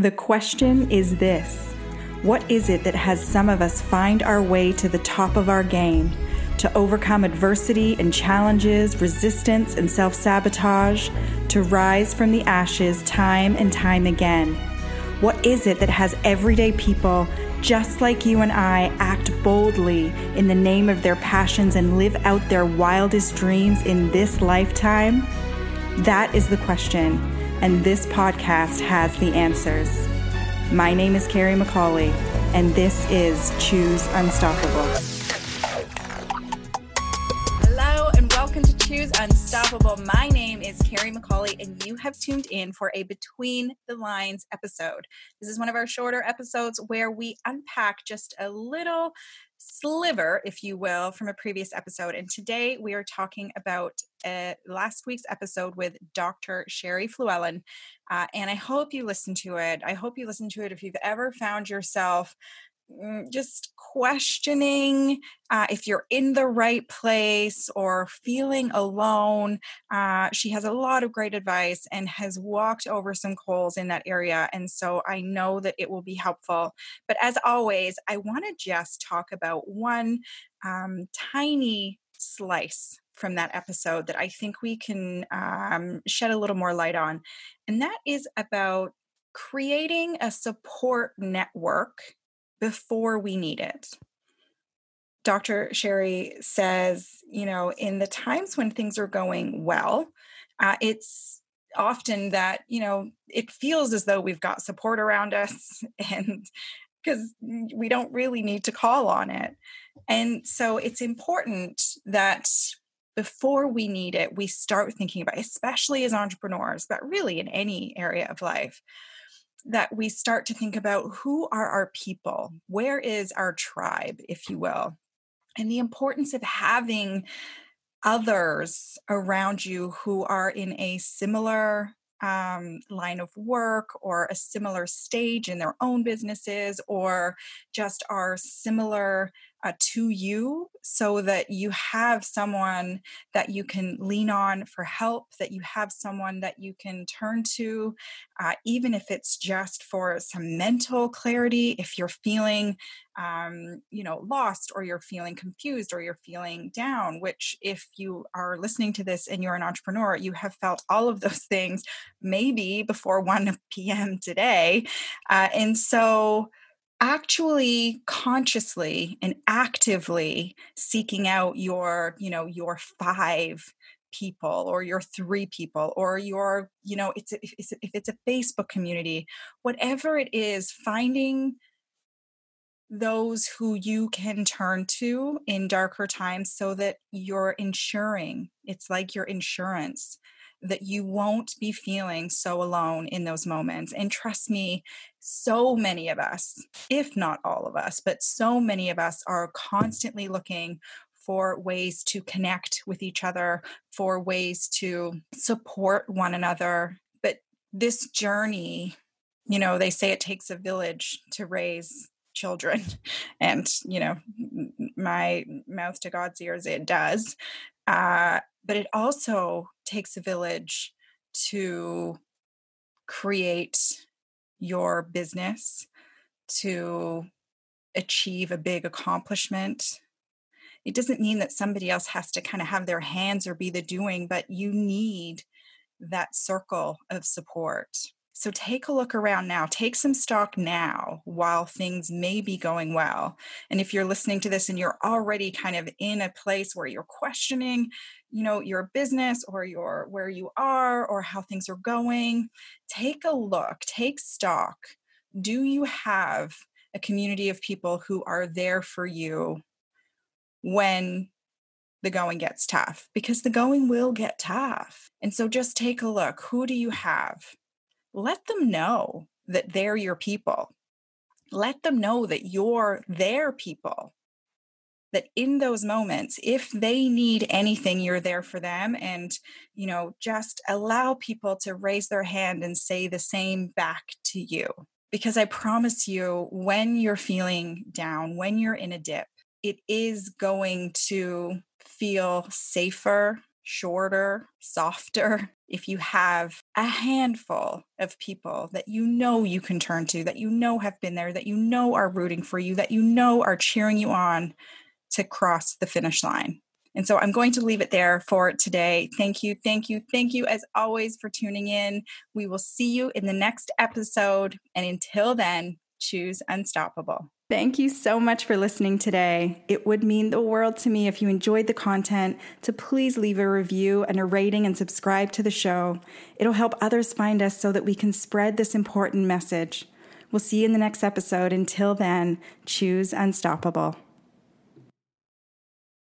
The question is this: what is it that has some of us find our way to the top of our game, to overcome adversity and challenges, resistance and self-sabotage, to rise from the ashes time and time again? What is it that has everyday people just like you and I act boldly in the name of their passions and live out their wildest dreams in this lifetime? That is the question, and this podcast has the answers. My name is Carrie McCauley, and this is Choose Unstoppable. Hello, and welcome to Choose Unstoppable. My name is Carrie McCauley, and you have tuned in for a Between the Lines episode. This is one of our shorter episodes where we unpack just a little sliver, if you will, from a previous episode. And today we are talking about last week's episode with Dr. Sherry Fluellen. And I hope you listen to it. I hope you listen to it if you've ever found yourself just questioning if you're in the right place or feeling alone. She has a lot of great advice and has walked over some coals in that area. And so I know that it will be helpful. But as always, I want to just talk about one tiny slice from that episode that I think we can shed a little more light on. And that is about creating a support network before we need it. Dr. Sherry says, you know, in the times when things are going well, it's often that, you know, it feels as though we've got support around us, and because we don't really need to call on it. And so it's important that before we need it, we start thinking about, especially as entrepreneurs, but really in any area of life, that we start to think about who are our people, where is our tribe, if you will, and the importance of having others around you who are in a similar line of work or a similar stage in their own businesses, or just are similar to you, so that you have someone that you can lean on for help, that you have someone that you can turn to, even if it's just for some mental clarity, if you're feeling, lost, or you're feeling confused, or you're feeling down, which if you are listening to this and you're an entrepreneur, you have felt all of those things maybe before 1 p.m. today. And so actually consciously and actively seeking out your, you know, your 5 people or your 3 people, or your, you know, if it's a Facebook community, whatever it is, finding those who you can turn to in darker times, so that you're ensuring, it's like your insurance, that you won't be feeling so alone in those moments. And trust me, so many of us, if not all of us, but so many of us are constantly looking for ways to connect with each other, for ways to support one another. But this journey, you know, they say it takes a village to raise children. And, you know, my mouth to God's ears, it does. But it also takes a village to create your business, to achieve a big accomplishment. It doesn't mean that somebody else has to kind of have their hands or be the doing, but you need that circle of support. So take a look around now, take some stock now while things may be going well. And if you're listening to this and you're already kind of in a place where you're questioning, you know, your business or your, where you are or how things are going, take a look, take stock. Do you have a community of people who are there for you when the going gets tough? Because the going will get tough. And so just take a look. Who do you have? Let them know that they're your people. Let them know that you're their people, that in those moments, if they need anything, you're there for them. And, you know, just allow people to raise their hand and say the same back to you. Because I promise you, when you're feeling down, when you're in a dip, it is going to feel safer, shorter, softer. If you have a handful of people that you know you can turn to, that you know have been there, that you know are rooting for you, that you know are cheering you on to cross the finish line. And so I'm going to leave it there for today. Thank you, thank you, thank you as always for tuning in. We will see you in the next episode. And until then, choose unstoppable. Thank you so much for listening today. It would mean the world to me if you enjoyed the content to please leave a review and a rating and subscribe to the show. It'll help others find us so that we can spread this important message. We'll see you in the next episode. Until then, choose unstoppable.